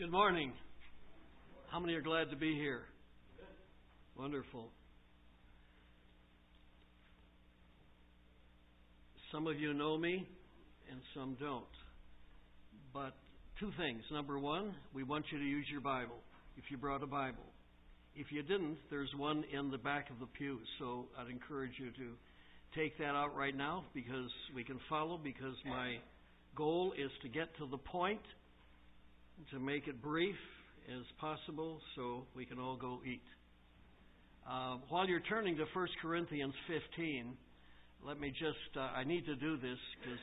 Good morning. How many are glad to be here? Wonderful. Some of you know me and some don't. But two things. Number one, we want you to use your Bible if you brought a Bible. If you didn't, there's one in the back of the pew. So I'd encourage you to take that out right now because we can follow, because my goal is to get to the point, to make it brief as possible so we can all go eat. While you're turning to 1 Corinthians 15, let me just, I need to do this because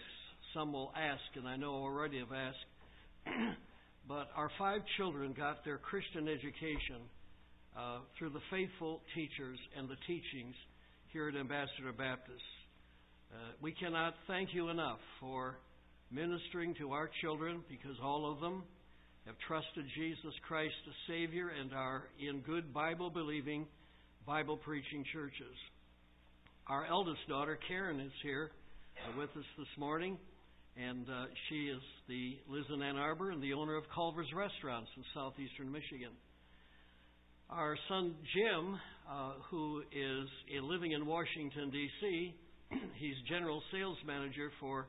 some will ask, and I know already have asked, but our five children got their Christian education through the faithful teachers and the teachings here at Ambassador Baptist. We cannot thank you enough for ministering to our children because all of them have trusted Jesus Christ as Savior and are in good Bible-believing, Bible-preaching churches. Our eldest daughter, Karen, is here with us this morning, and she is lives in Ann Arbor and the owner of Culver's Restaurants in southeastern Michigan. Our son, Jim, who is living in Washington, D.C., he's general sales manager for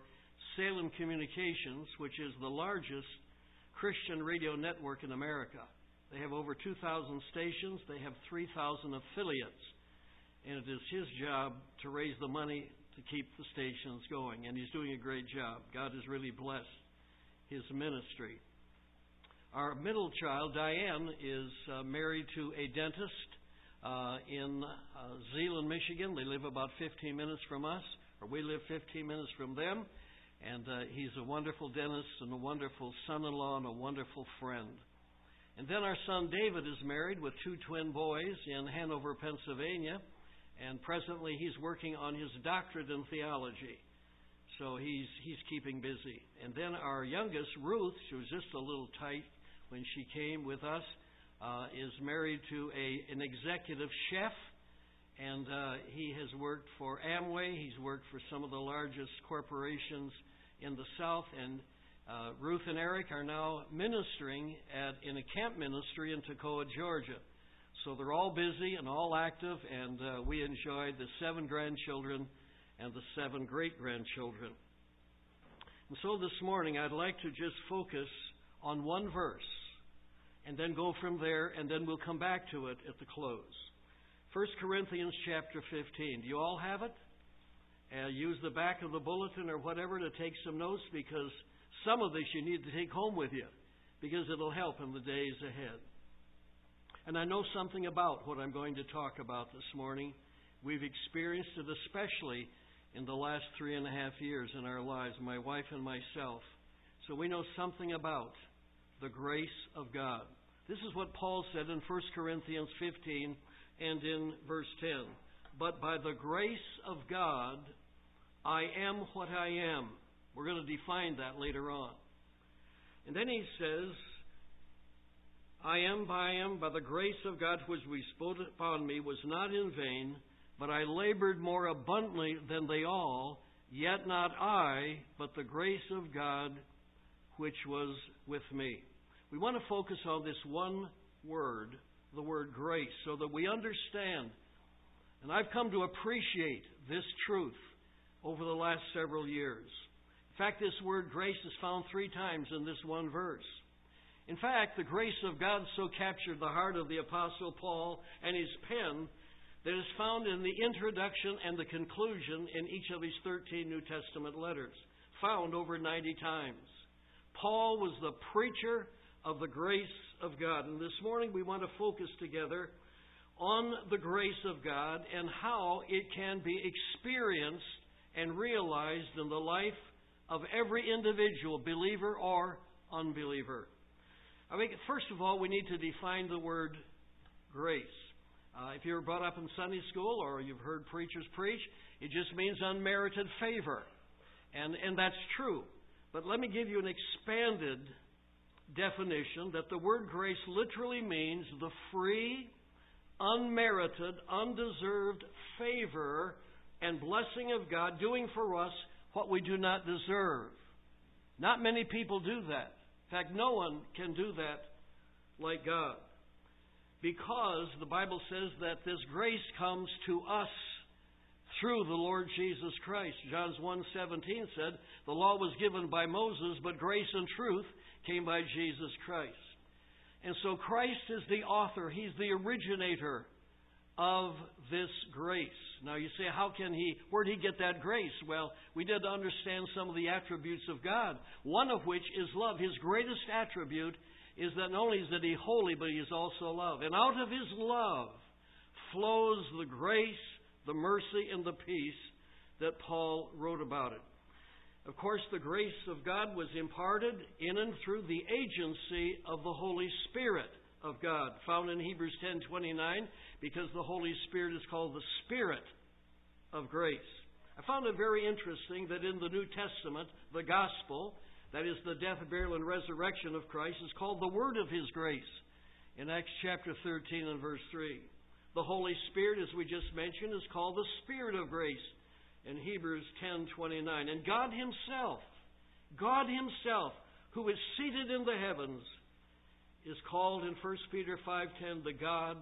Salem Communications, which is the largest Christian radio network in America. They have over 2,000 stations. They have 3,000 affiliates. And it is his job to raise the money to keep the stations going. And he's doing a great job. God has really blessed his ministry. Our middle child, Diane, is married to a dentist in Zeeland, Michigan. They live about 15 minutes from us, or we live 15 minutes from them. And he's a wonderful dentist and a wonderful son-in-law and a wonderful friend. And then our son, David, is married with two twin boys in Hanover, Pennsylvania. And presently he's working on his doctorate in theology. So he's keeping busy. And then our youngest, Ruth, she was just a little tight when she came with us, is married to an executive chef. And he has worked for Amway. He's worked for some of the largest corporations in the South. And Ruth and Eric are now ministering in a camp ministry in Toccoa, Georgia. So they're all busy and all active, and we enjoyed the seven grandchildren and the seven great-grandchildren. And so this morning I'd like to just focus on one verse and then go from there, and then we'll come back to it at the close. 1 Corinthians chapter 15. Do you all have it? Use the back of the bulletin or whatever to take some notes, because some of this you need to take home with you because it'll help in the days ahead. And I know something about what I'm going to talk about this morning. We've experienced it especially in the last 3.5 years in our lives, my wife and myself. So we know something about the grace of God. This is what Paul said in 1 Corinthians 15 and in verse 10. But by the grace of God, I am what I am. We're going to define that later on. And then he says, I am, by the grace of God which was bestowed upon me, was not in vain, but I labored more abundantly than they all, yet not I, but the grace of God which was with me. We want to focus on this one word, the word grace, so that we understand. And I've come to appreciate this truth over the last several years. In fact, this word grace is found 3 times in this one verse. In fact, the grace of God so captured the heart of the Apostle Paul and his pen that is found in the introduction and the conclusion in each of his 13 New Testament letters, found over 90 times. Paul was the preacher of the grace of God. And this morning we want to focus together on the grace of God and how it can be experienced and realized in the life of every individual, believer or unbeliever. I think first of all we need to define the word grace. If you were brought up in Sunday school or you've heard preachers preach, it just means unmerited favor. And that's true. But let me give you an expanded definition that the word grace literally means the free, unmerited, undeserved favor and blessing of God doing for us what we do not deserve. Not many people do that. In fact, no one can do that like God. Because the Bible says that this grace comes to us through the Lord Jesus Christ. John 1:17 said, "The law was given by Moses, but grace and truth came by Jesus Christ." And so Christ is the author. He's the originator of this grace. Now you say, how can he, where did he get that grace? Well, we did understand some of the attributes of God, one of which is love. His greatest attribute is that not only is that he holy, but he is also love. And out of his love flows the grace, the mercy, and the peace that Paul wrote about it. Of course, the grace of God was imparted in and through the agency of the Holy Spirit of God, found in Hebrews 10:29, because the Holy Spirit is called the Spirit of grace. I found it very interesting that in the New Testament, the gospel, that is the death, burial, and resurrection of Christ, is called the word of his grace in Acts chapter 13 and verse 3. The Holy Spirit, as we just mentioned, is called the Spirit of grace in Hebrews 10:29. And God Himself, who is seated in the heavens, is called in 1 Peter 5:10 the God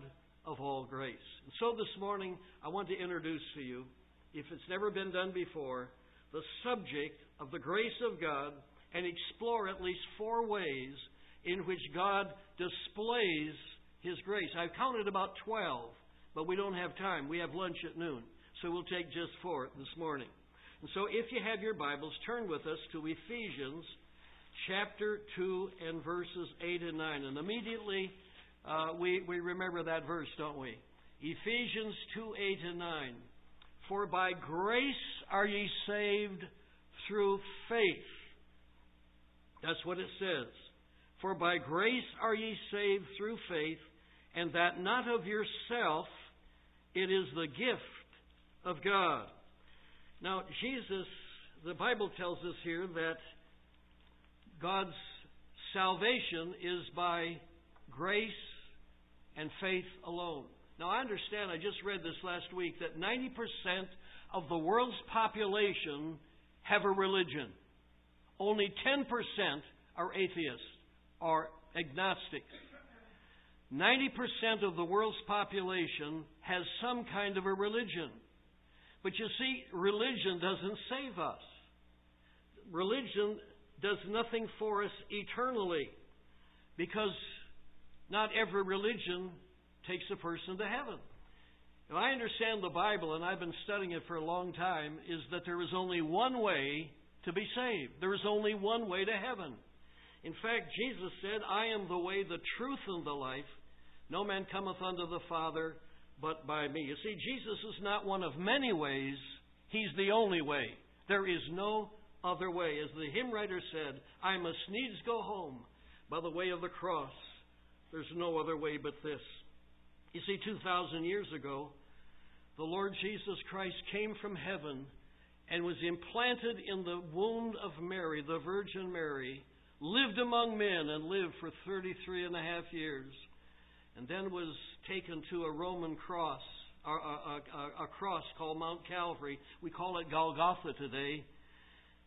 of all grace. And so this morning, I want to introduce to you, if it's never been done before, the subject of the grace of God and explore at least four ways in which God displays His grace. I've counted about 12, but we don't have time. We have lunch at noon. So we'll take just four this morning. And so if you have your Bibles, turn with us to Ephesians chapter 2 and verses 8 and 9. And immediately we remember that verse, don't we? Ephesians 2, 8 and 9. For by grace are ye saved through faith. That's what it says. For by grace are ye saved through faith, and that not of yourself, it is the gift of God. Now, Jesus, the Bible tells us here that God's salvation is by grace and faith alone. Now, I understand, I just read this last week, that 90% of the world's population have a religion. Only 10% are atheists or agnostics. 90% of the world's population has some kind of a religion. But you see, religion doesn't save us. Religion does nothing for us eternally, because not every religion takes a person to heaven. Now, I understand the Bible, and I've been studying it for a long time, is that there is only one way to be saved. There is only one way to heaven. In fact, Jesus said, "I am the way, the truth, and the life. No man cometh unto the Father but by me." You see, Jesus is not one of many ways. He's the only way. There is no other way. As the hymn writer said, "I must needs go home by the way of the cross. There's no other way but this." You see, 2,000 years ago, the Lord Jesus Christ came from heaven and was implanted in the womb of Mary, the Virgin Mary, lived among men and lived for 33 and a half years. And then was taken to a Roman cross, or a cross called Mount Calvary. We call it Golgotha today.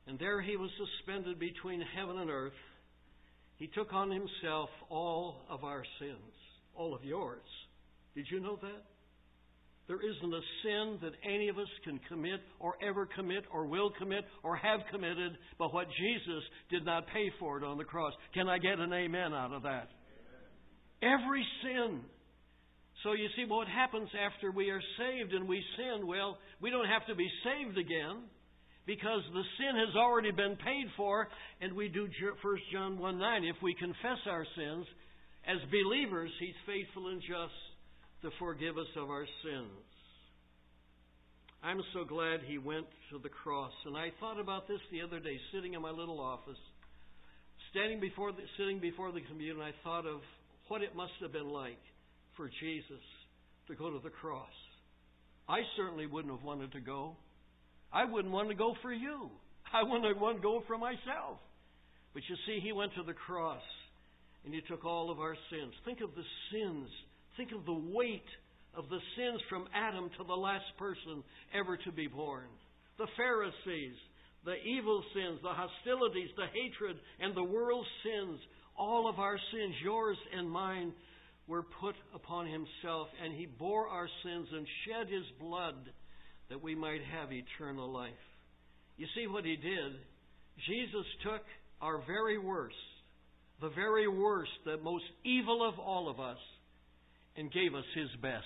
And there he was suspended between heaven and earth. He took on himself all of our sins, all of yours. Did you know that? There isn't a sin that any of us can commit or ever commit or will commit or have committed, but what Jesus did not pay for it on the cross. Can I get an amen out of that? Every sin. So you see, what happens after we are saved and we sin? Well, we don't have to be saved again, because the sin has already been paid for. And we do 1 John 1:9. If we confess our sins as believers, He's faithful and just to forgive us of our sins. I'm so glad He went to the cross. And I thought about this the other day, sitting in my little office, sitting before the computer, and I thought of what it must have been like for Jesus to go to the cross. I certainly wouldn't have wanted to go. I wouldn't want to go for you. I wouldn't want to go for myself. But you see, He went to the cross and He took all of our sins. Think of the sins. Think of the weight of the sins from Adam to the last person ever to be born. The Pharisees, the evil sins, the hostilities, the hatred, and the world's sins. all of our sins, yours and mine, were put upon himself, and he bore our sins and shed his blood that we might have eternal life. You see what he did? Jesus took our very worst, the very worst, the most evil of all of us, and gave us his best.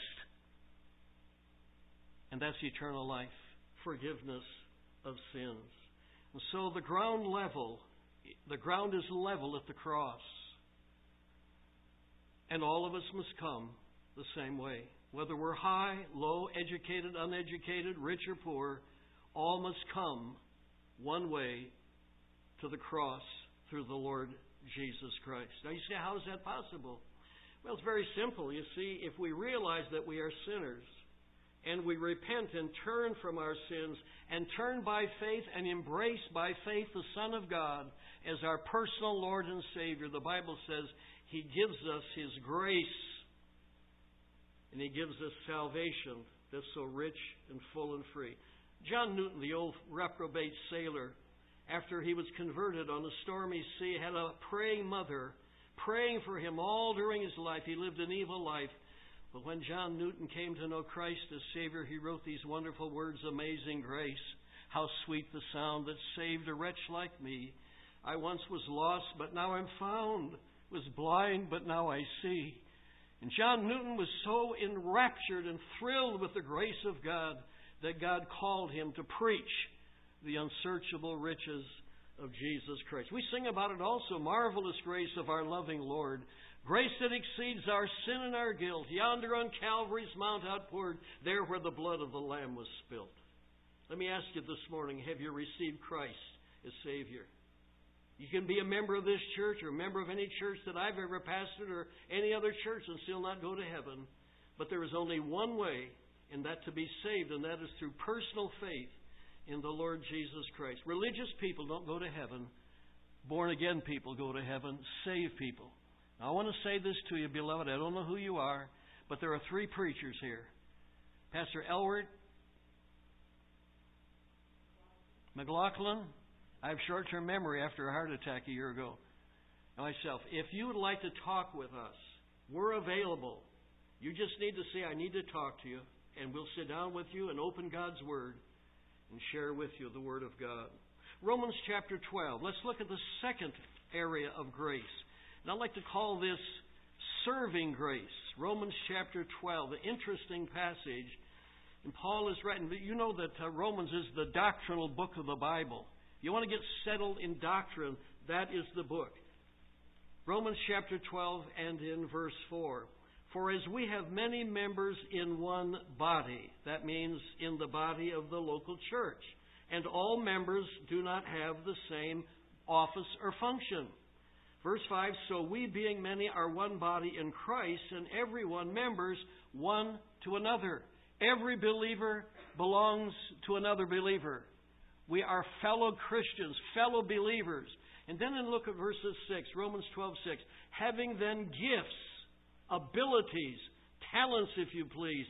And that's eternal life, forgiveness of sins. And so the ground is level at the cross. And all of us must come the same way. Whether we're high, low, educated, uneducated, rich or poor, all must come one way to the cross through the Lord Jesus Christ. Now you say, how is that possible? Well, it's very simple. You see, if we realize that we are sinners and we repent and turn from our sins and turn by faith and embrace by faith the Son of God as our personal Lord and Savior, the Bible says he gives us his grace and he gives us salvation that's so rich and full and free. John Newton, the old reprobate sailor, after he was converted on a stormy sea, had a praying mother praying for him all during his life. He lived an evil life. But when John Newton came to know Christ as Savior, he wrote these wonderful words, "Amazing grace, how sweet the sound that saved a wretch like me. I once was lost, but now I'm found, was blind, but now I see." And John Newton was so enraptured and thrilled with the grace of God that God called him to preach the unsearchable riches of Jesus Christ. We sing about it also, marvelous grace of our loving Lord, grace that exceeds our sin and our guilt, yonder on Calvary's mount outpoured, there where the blood of the Lamb was spilt. Let me ask you this morning, have you received Christ as Savior? You can be a member of this church or a member of any church that I've ever pastored or any other church and still not go to heaven. But there is only one way, and that to be saved, and that is through personal faith in the Lord Jesus Christ. Religious people don't go to heaven. Born-again people go to heaven. Saved people. Now, I want to say this to you, beloved. I don't know who you are, but there are three preachers here. Pastor Elward, McLaughlin. I have short-term memory after a heart attack a year ago. And myself. If you would like to talk with us, we're available. You just need to say, I need to talk to you. And we'll sit down with you and open God's Word and share with you the Word of God. Romans chapter 12. Let's look at the second area of grace. And I'd like to call this serving grace. Romans chapter 12, an interesting passage. And Paul is writing, you know that Romans is the doctrinal book of the Bible. You want to get settled in doctrine, that is the book. Romans chapter 12 and in verse 4. For as we have many members in one body, that means in the body of the local church, and all members do not have the same office or function. Verse 5, so we being many are one body in Christ, and everyone members one to another. Every believer belongs to another believer. We are fellow Christians, fellow believers. And then look at verses 6, Romans 12, 6. Having then gifts, abilities, talents, if you please,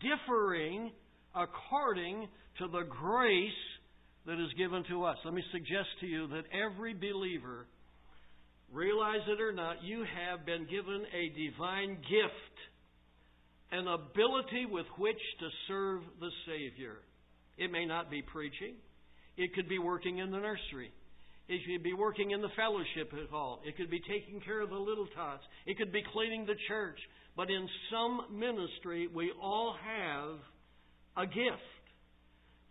differing according to the grace that is given to us. Let me suggest to you that every believer, realize it or not, you have been given a divine gift, an ability with which to serve the Savior. It may not be preaching. It could be working in the nursery. It could be working in the fellowship hall. It could be taking care of the little tots. It could be cleaning the church. But in some ministry, we all have a gift.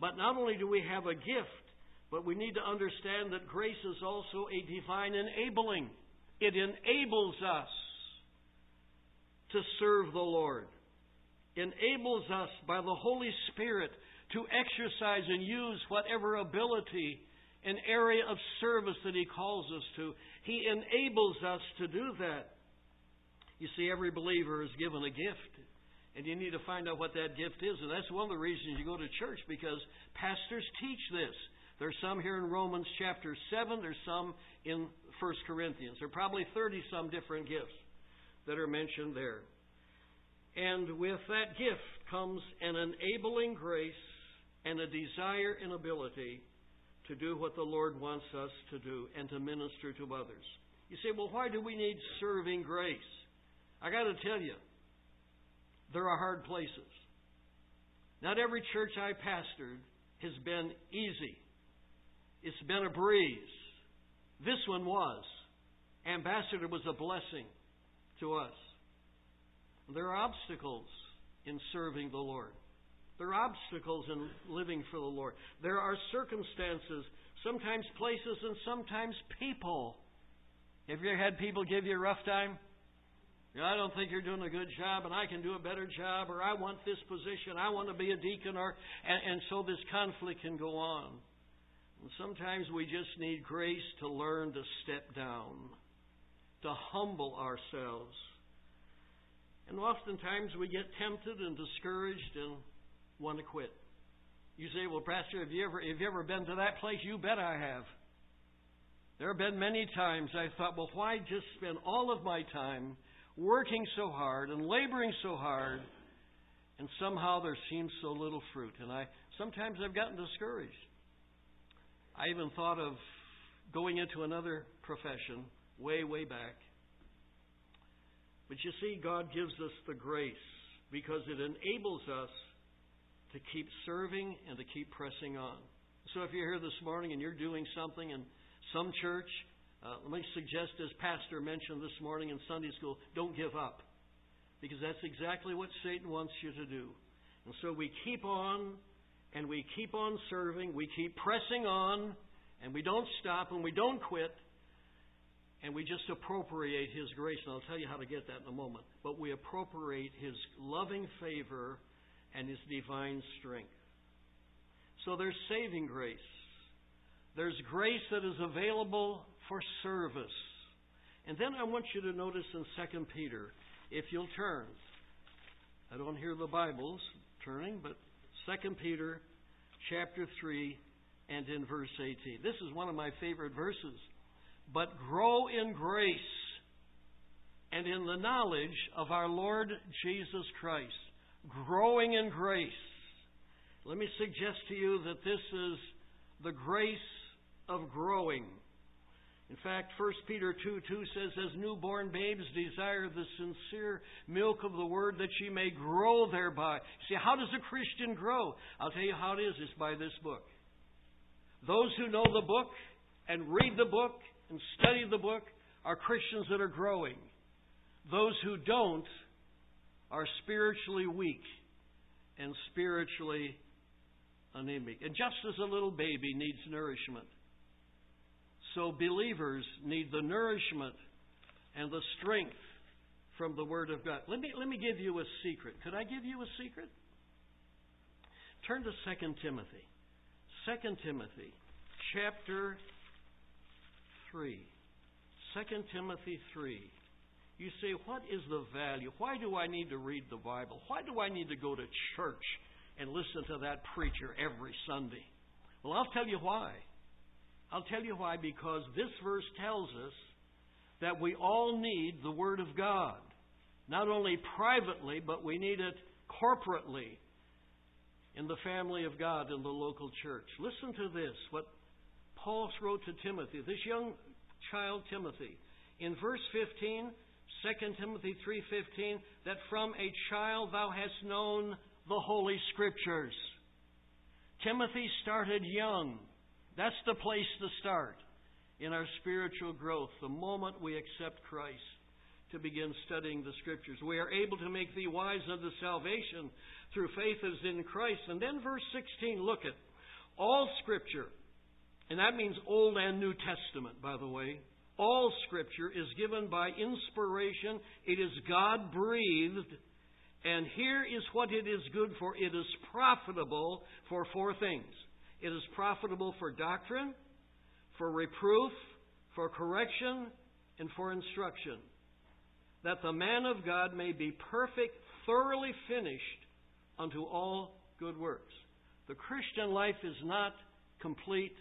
But not only do we have a gift, but we need to understand that grace is also a divine enabling. It enables us to serve the Lord. Enables us by the Holy Spirit to exercise and use whatever ability, an area of service that he calls us to. He enables us to do that. You see, every believer is given a gift. And you need to find out what that gift is. And that's one of the reasons you go to church, because pastors teach this. There's some here in Romans chapter 7. There's some in 1 Corinthians. There are probably 30-some different gifts that are mentioned there. And with that gift comes an enabling grace and a desire and ability to do what the Lord wants us to do and to minister to others. You say, well, why do we need serving grace? I got to tell you, there are hard places. Not every church I pastored has been easy. It's been a breeze. This one was. Ambassador was a blessing to us. There are obstacles in serving the Lord. There are obstacles in living for the Lord. There are circumstances, sometimes places and sometimes people. Have you ever had people give you a rough time? You know, I don't think you're doing a good job, and I can do a better job, or I want this position, I want to be a deacon, or and so this conflict can go on. And sometimes we just need grace to learn to step down, to humble ourselves. And oftentimes we get tempted and discouraged and want to quit. You say, well, Pastor, have you ever been to that place? You bet I have. There have been many times I thought, well, why just spend all of my time working so hard and laboring so hard, and somehow there seems so little fruit. And sometimes I've gotten discouraged. I even thought of going into another profession way, way back. But you see, God gives us the grace because it enables us to keep serving and to keep pressing on. So if you're here this morning and you're doing something in some church, let me suggest, as Pastor mentioned this morning in Sunday school, don't give up. Because that's exactly what Satan wants you to do. And so we keep on, and we keep on serving, we keep pressing on, and we don't stop, and we don't quit, and we just appropriate His grace. And I'll tell you how to get that in a moment. But we appropriate His loving favor and His divine strength. So there's saving grace. There's grace that is available for service. And then I want you to notice in 2 Peter, if you'll turn. I don't hear the Bibles turning, but 2 Peter chapter 3 and in verse 18. This is one of my favorite verses. But grow in grace and in the knowledge of our Lord Jesus Christ. Growing in grace. Let me suggest to you that this is the grace of growing. In fact, 1 Peter 2:2 says, as newborn babes desire the sincere milk of the word that ye may grow thereby. See, how does a Christian grow? I'll tell you how it is. It's by this book. Those who know the book and read the book and study the book are Christians that are growing. Those who don't are spiritually weak and spiritually anemic. And just as a little baby needs nourishment, so believers need the nourishment and the strength from the Word of God. Let me give you a secret. Could I give you a secret? Turn to 2 Timothy. 2 Timothy chapter 3. 2 Timothy 3. You say, what is the value? Why do I need to read the Bible? Why do I need to go to church and listen to that preacher every Sunday? Well, I'll tell you why. I'll tell you why, because this verse tells us that we all need the Word of God. Not only privately, but we need it corporately in the family of God, in the local church. Listen to this, what Paul wrote to Timothy, this young child Timothy. In verse 15, 2 Timothy 3:15, that from a child thou hast known the Holy Scriptures. Timothy started young. That's the place to start in our spiritual growth. The moment we accept Christ to begin studying the Scriptures, we are able to make thee wise unto salvation through faith as in Christ. And then verse 16, look at all Scripture. And that means Old and New Testament, by the way. All Scripture is given by inspiration. It is God-breathed. And here is what it is good for. It is profitable for four things. It is profitable for doctrine, for reproof, for correction, and for instruction, that the man of God may be perfect, thoroughly finished unto all good works. The Christian life is not complete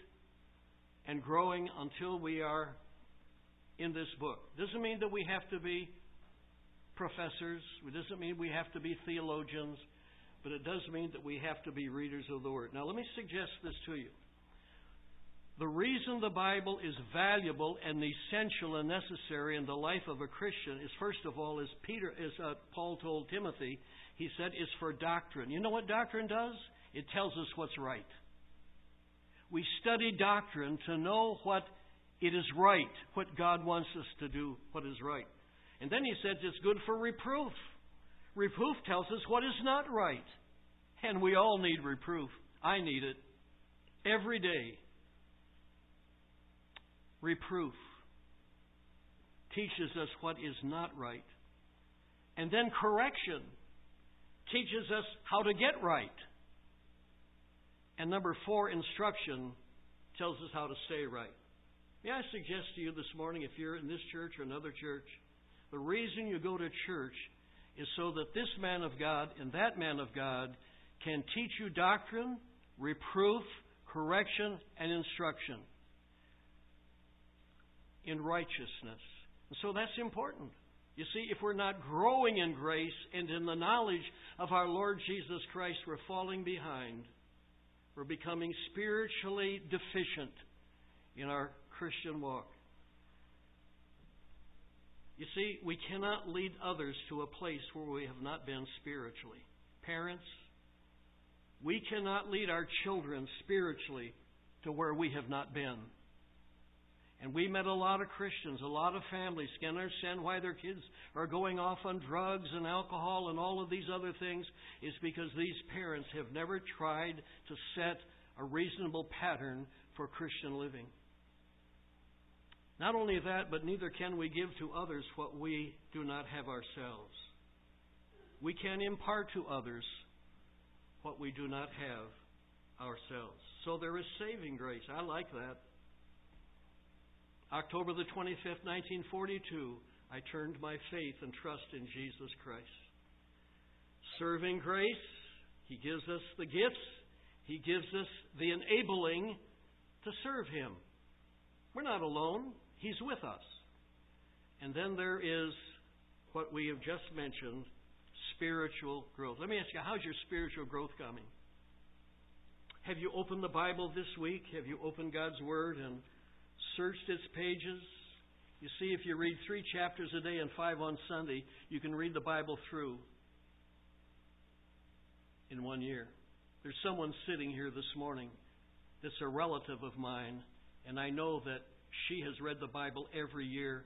and growing until we are in this book. It doesn't mean that we have to be professors. It doesn't mean we have to be theologians. But it does mean that we have to be readers of the Word. Now, let me suggest this to you. The reason the Bible is valuable and essential and necessary in the life of a Christian is, first of all, as Paul told Timothy, he said, is for doctrine. You know what doctrine does? It tells us what's right. We study doctrine to know what it is right, what God wants us to do, what is right. And then he says it's good for reproof. Reproof tells us what is not right. And we all need reproof. I need it every day. Reproof teaches us what is not right. And then correction teaches us how to get right. And number 4, instruction tells us how to stay right. May I suggest to you this morning, if you're in this church or another church, the reason you go to church is so that this man of God and that man of God can teach you doctrine, reproof, correction, and instruction in righteousness. And so that's important. You see, if we're not growing in grace and in the knowledge of our Lord Jesus Christ, we're falling behind. We're becoming spiritually deficient in our Christian walk. You see, we cannot lead others to a place where we have not been spiritually. Parents, we cannot lead our children spiritually to where we have not been. And we met a lot of Christians, a lot of families can understand why their kids are going off on drugs and alcohol and all of these other things. It's because these parents have never tried to set a reasonable pattern for Christian living. Not only that, but neither can we give to others what we do not have ourselves. We can impart to others what we do not have ourselves. So there is saving grace. I like that. October the 25th, 1942, I turned my faith and trust in Jesus Christ. Serving grace, He gives us the gifts. He gives us the enabling to serve Him. We're not alone. He's with us. And then there is what we have just mentioned, spiritual growth. Let me ask you, how's your spiritual growth coming? Have you opened the Bible this week? Have you opened God's Word and searched its pages? You see, if you read 3 chapters a day and 5 on Sunday, you can read the Bible through in one year. There's someone sitting here this morning that's a relative of mine, and I know that she has read the Bible every year,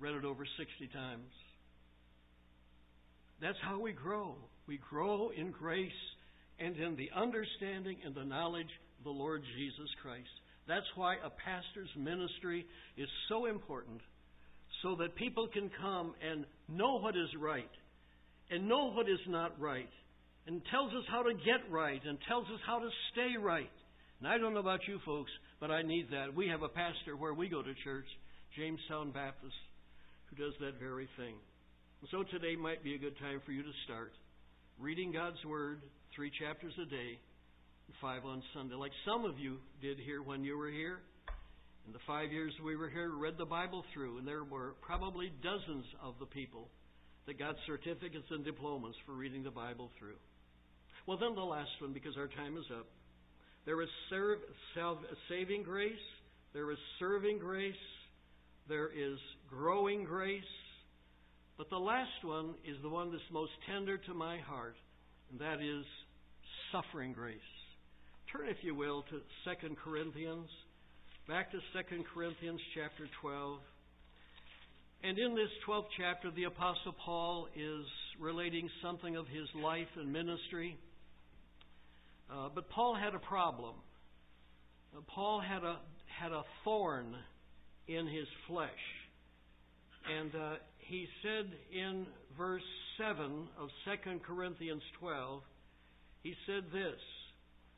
read it over 60 times. That's how we grow. We grow in grace and in the understanding and the knowledge of the Lord Jesus Christ. That's why a pastor's ministry is so important, so that people can come and know what is right and know what is not right, and tells us how to get right and tells us how to stay right. And I don't know about you folks, but I need that. We have a pastor where we go to church, Jamestown Baptist, who does that very thing. And so today might be a good time for you to start reading God's Word, 3 chapters a day, 5 on Sunday, like some of you did here when you were here. In the 5 years we were here, we read the Bible through, and there were probably dozens of the people that got certificates and diplomas for reading the Bible through. Well, then the last one, because our time is up. There is saving grace, there is serving grace, there is growing grace, but the last one is the one that's most tender to my heart, and that is suffering grace. Turn, if you will, to 2 Corinthians, back to 2 Corinthians chapter 12. And in this 12th chapter, the Apostle Paul is relating something of his life and ministry. But Paul had a problem. Paul had a thorn in his flesh. And he said in verse 7 of 2 Corinthians 12, he said this,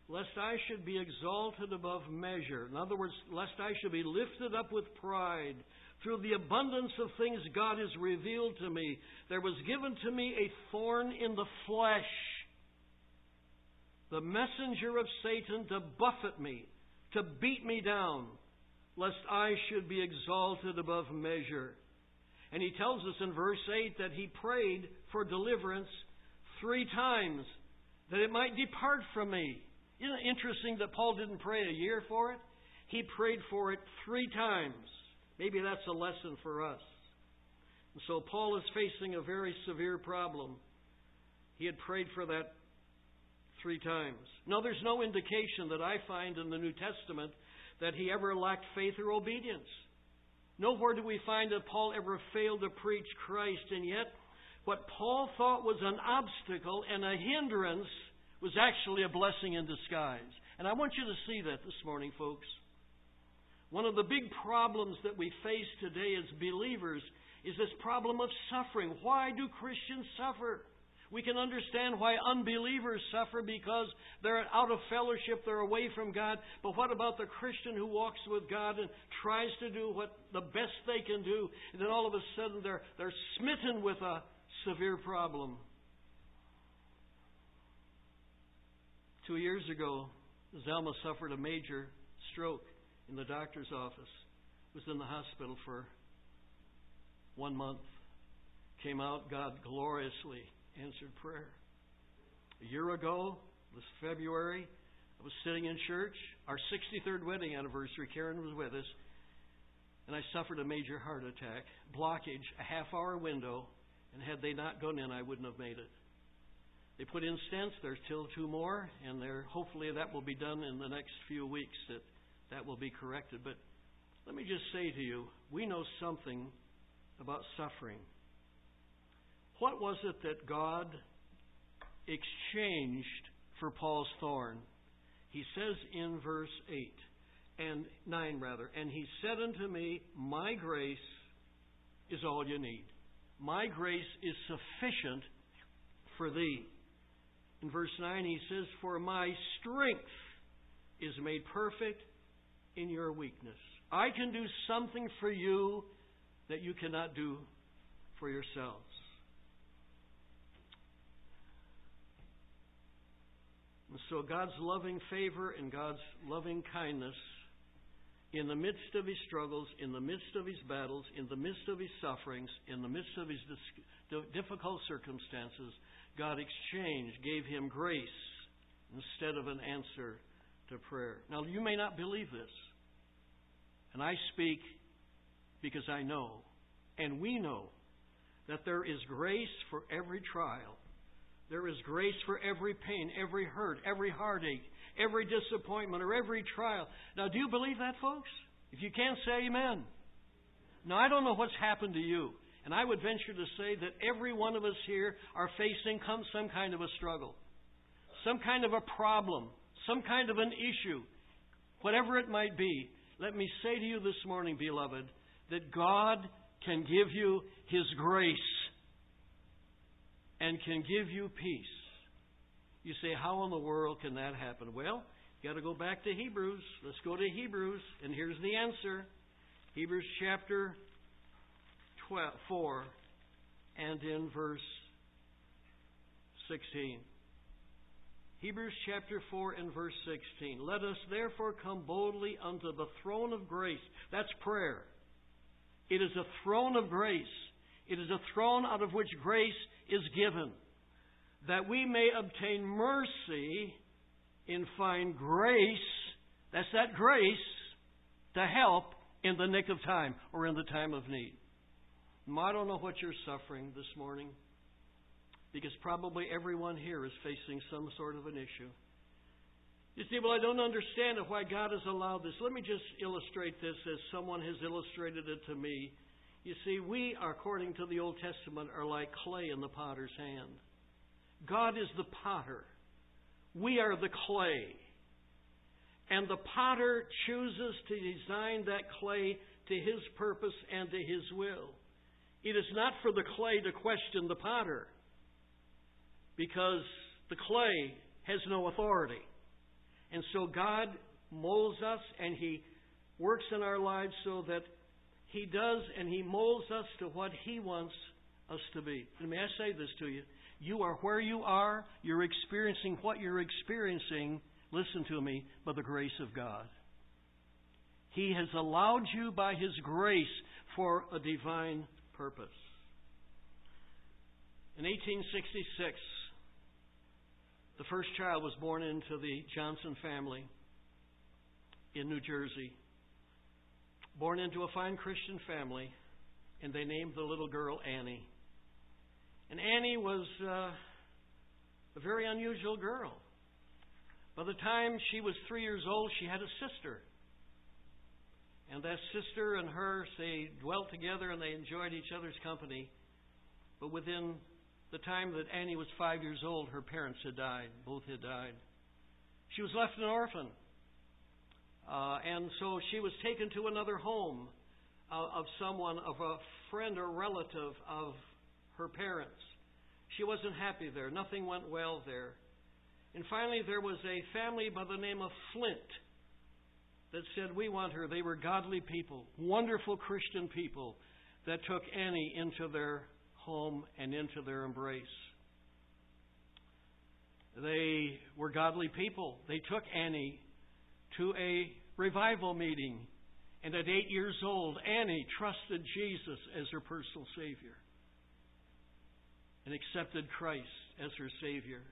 lest I should be exalted above measure. In other words, lest I should be lifted up with pride. Through the abundance of things God has revealed to me, there was given to me a thorn in the flesh, the messenger of Satan to buffet me, to beat me down, lest I should be exalted above measure. And he tells us in verse 8 that he prayed for deliverance 3 times, that it might depart from me. Isn't it interesting that Paul didn't pray a year for it? He prayed for it 3 times. Maybe that's a lesson for us. And so Paul is facing a very severe problem. He had prayed for that 3 times. Now, there's no indication that I find in the New Testament that he ever lacked faith or obedience. Nowhere do we find that Paul ever failed to preach Christ, and yet what Paul thought was an obstacle and a hindrance was actually a blessing in disguise. And I want you to see that this morning, folks. One of the big problems that we face today as believers is this problem of suffering. Why do Christians suffer? We can understand why unbelievers suffer because they're out of fellowship, they're away from God. But what about the Christian who walks with God and tries to do what the best they can do, and then all of a sudden they're smitten with a severe problem? 2 years ago, Zelma suffered a major stroke in the doctor's office. Was in the hospital for 1 month. Came out, God gloriously answered prayer. A year ago, this February, I was sitting in church, our 63rd wedding anniversary, Karen was with us, and I suffered a major heart attack, blockage, a half-hour window, and had they not gone in, I wouldn't have made it. They put in stents, there's still 2 more, and hopefully that will be done in the next few weeks, that will be corrected. But let me just say to you, we know something about suffering. What was it that God exchanged for Paul's thorn? He says in verse 8, and 9 rather, and he said unto me, my grace is all you need. My grace is sufficient for thee. In verse 9 he says, for my strength is made perfect in your weakness. I can do something for you that you cannot do for yourselves. And so God's loving favor and God's loving kindness in the midst of his struggles, in the midst of his battles, in the midst of his sufferings, in the midst of his difficult circumstances, God gave him grace instead of an answer to prayer. Now, you may not believe this. And I speak because I know, and we know, that there is grace for every trial. There is grace for every pain, every hurt, every heartache, every disappointment, or every trial. Now, do you believe that, folks? If you can't, say amen. Now, I don't know what's happened to you, and I would venture to say that every one of us here are facing some kind of a struggle, some kind of a problem, some kind of an issue, whatever it might be. Let me say to you this morning, beloved, that God can give you His grace and can give you peace. You say, how in the world can that happen? Well, you've got to go back to Hebrews. Let's go to Hebrews, and here's the answer. Hebrews chapter 4 and in verse 16. Hebrews chapter 4 and verse 16. Let us therefore come boldly unto the throne of grace. That's prayer. It is a throne of grace. It is a throne out of which grace is given, that we may obtain mercy and find grace. That's that grace to help in the nick of time or in the time of need. I don't know what you're suffering this morning, because probably everyone here is facing some sort of an issue. You see, well, I don't understand why God has allowed this. Let me just illustrate this as someone has illustrated it to me. You see, we, according to the Old Testament, are like clay in the potter's hand. God is the potter. We are the clay. And the potter chooses to design that clay to his purpose and to his will. It is not for the clay to question the potter, because the clay has no authority. And so God molds us, and He works in our lives so that He does, and He molds us to what He wants us to be. And may I say this to you? You are where you are. You're experiencing what you're experiencing. Listen to me, by the grace of God. He has allowed you by His grace for a divine purpose. In 1866, the first child was born into the Johnson family in New Jersey. born into a fine Christian family, and they named the little girl Annie. And Annie was a very unusual girl. By the time she was 3 years old, she had a sister. And that sister and her, they dwelt together and they enjoyed each other's company. But within the time that Annie was 5 years old, her parents had died. Both had died. She was left an orphan. And so she was taken to another home of someone, of a friend or relative of her parents. She wasn't happy there. Nothing went well there. And finally, there was a family by the name of Flint that said, "We want her." They were godly people, wonderful Christian people that took Annie into their home and into their embrace. They were godly people. They took Annie to a revival meeting. And at 8 years old, Annie trusted Jesus as her personal Savior and accepted Christ as her Savior.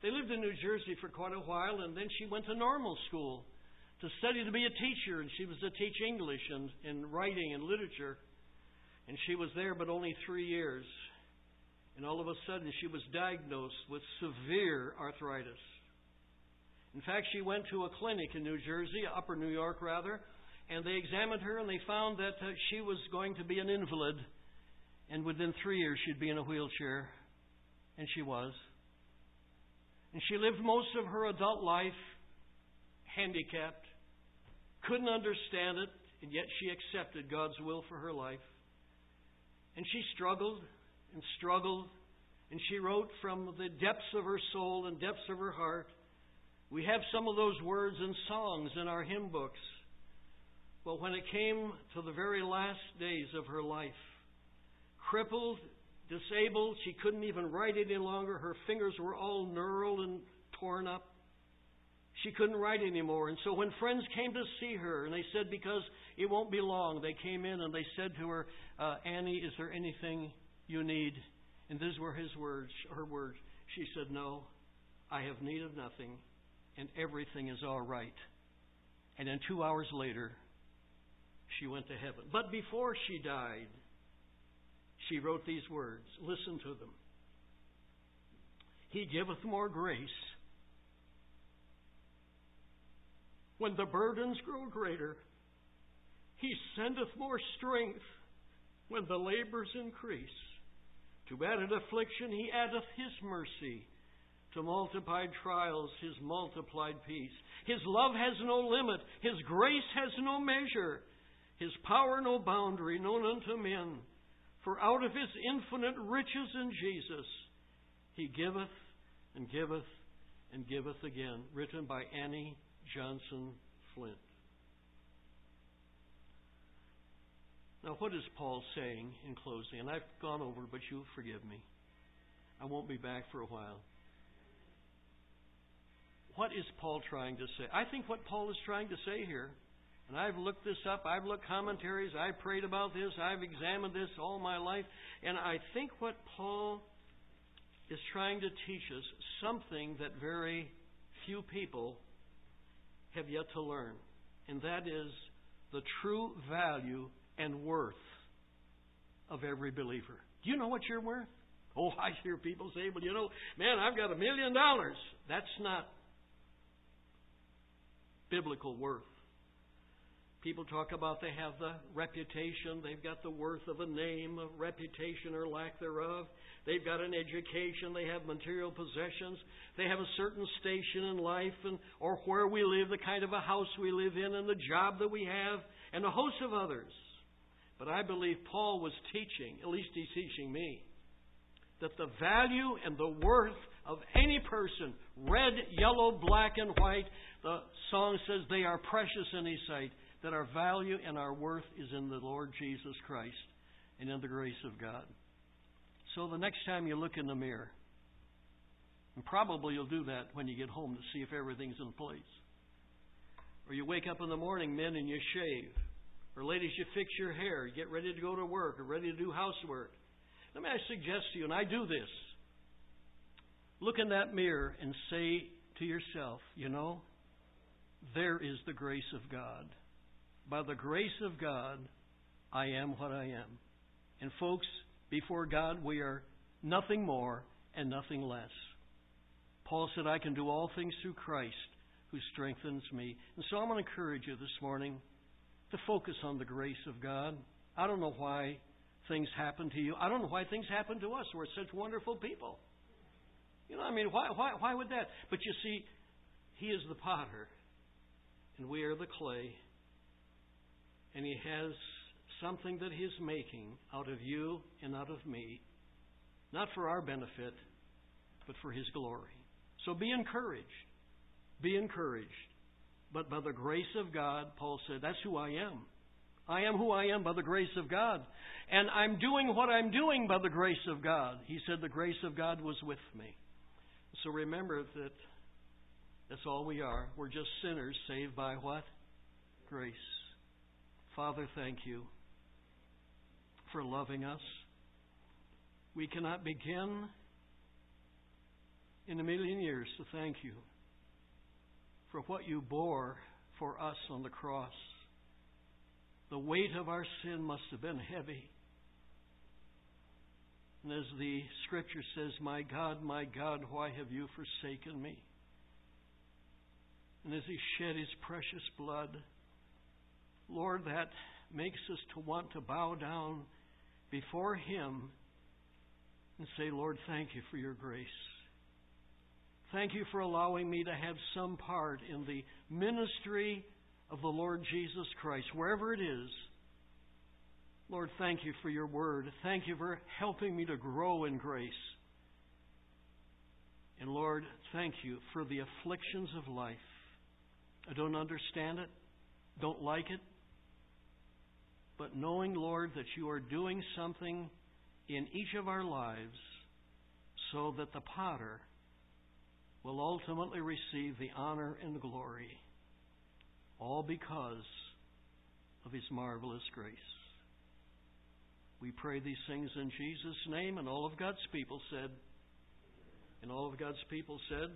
They lived in New Jersey for quite a while, and then she went to normal school to study to be a teacher, and she was to teach English and writing and literature. And she was there but only 3 years. And all of a sudden, she was diagnosed with severe arthritis. In fact, she went to a clinic in New Jersey, upper New York rather, and they examined her and they found that she was going to be an invalid. And within 3 years, she'd be in a wheelchair. And she was. And she lived most of her adult life handicapped. Couldn't understand it, and yet she accepted God's will for her life. And she struggled and struggled, and she wrote from the depths of her soul and depths of her heart. We have some of those words and songs in our hymn books. But when it came to the very last days of her life, crippled, disabled, she couldn't even write any longer. Her fingers were all gnarled and torn up. She couldn't write anymore. And so when friends came to see her, and they said, because it won't be long, they came in and they said to her, Annie, is there anything you need? And these were her words. She said, no, I have need of nothing, and everything is all right. And then 2 hours later, she went to heaven. But before she died, she wrote these words. Listen to them. He giveth more grace. When the burdens grow greater, He sendeth more strength. When the labors increase, to added affliction He addeth His mercy. To multiplied trials, His multiplied peace. His love has no limit. His grace has no measure. His power no boundary known unto men. For out of His infinite riches in Jesus, He giveth and giveth and giveth again. Written by Annie Johnson Flint. Now, what is Paul saying in closing? And I've gone over, but you'll forgive me. I won't be back for a while. What is Paul trying to say? I think what Paul is trying to say here, and I've looked this up, I've looked commentaries, I've prayed about this, I've examined this all my life, and I think what Paul is trying to teach us, something that very few people have yet to learn, and that is the true value and worth of every believer. Do you know what you're worth? Oh, I hear people say, well, you know, man, I've got $1 million. That's not biblical worth. People talk about they have the reputation, they've got the worth of a name, a reputation or lack thereof. They've got an education, they have material possessions, they have a certain station in life, and or where we live, the kind of a house we live in, and the job that we have, and a host of others. But I believe Paul was teaching, at least he's teaching me, that the value and the worth of any person, red, yellow, black, and white, the song says they are precious in His sight. That our value and our worth is in the Lord Jesus Christ and in the grace of God. So the next time you look in the mirror, and probably you'll do that when you get home to see if everything's in place. Or you wake up in the morning, men, and you shave. Or ladies, you fix your hair, you get ready to go to work or ready to do housework. Let me suggest to you, and I do this, look in that mirror and say to yourself, you know, there is the grace of God. by the grace of God, I am what I am. And folks, before God, we are nothing more and nothing less. Paul said, I can do all things through Christ who strengthens me. And so I'm going to encourage you this morning to focus on the grace of God. I don't know why things happen to you. I don't know why things happen to us. We're such wonderful people. You know, I mean, why would that? But you see, He is the potter, and we are the clay, and He has something that He is making out of you and out of me, not for our benefit, but for His glory. So be encouraged. Be encouraged. But by the grace of God, Paul said, that's who I am. I am who I am by the grace of God. And I'm doing what I'm doing by the grace of God. He said the grace of God was with me. So remember that that's all we are. We're just sinners saved by what? Grace. Father, thank You for loving us. We cannot begin in a million years to thank You for what You bore for us on the cross. The weight of our sin must have been heavy. And as the Scripture says, my God, why have You forsaken me? And as He shed His precious blood, Lord, that makes us to want to bow down before Him and say, Lord, thank You for Your grace. Thank You for allowing me to have some part in the ministry of the Lord Jesus Christ, wherever it is. Lord, thank You for Your word. Thank You for helping me to grow in grace. And Lord, thank You for the afflictions of life. I don't understand it, don't like it, but knowing, Lord, that You are doing something in each of our lives so that the potter will ultimately receive the honor and the glory, all because of His marvelous grace. We pray these things in Jesus' name, and all of God's people said,